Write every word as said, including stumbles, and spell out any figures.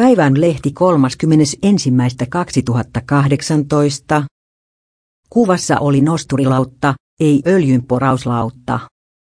Päivän lehti kolmaskymmenesensimmäinen kaksituhattakahdeksantoista. Kuvassa oli nosturilautta, ei öljynporauslautta.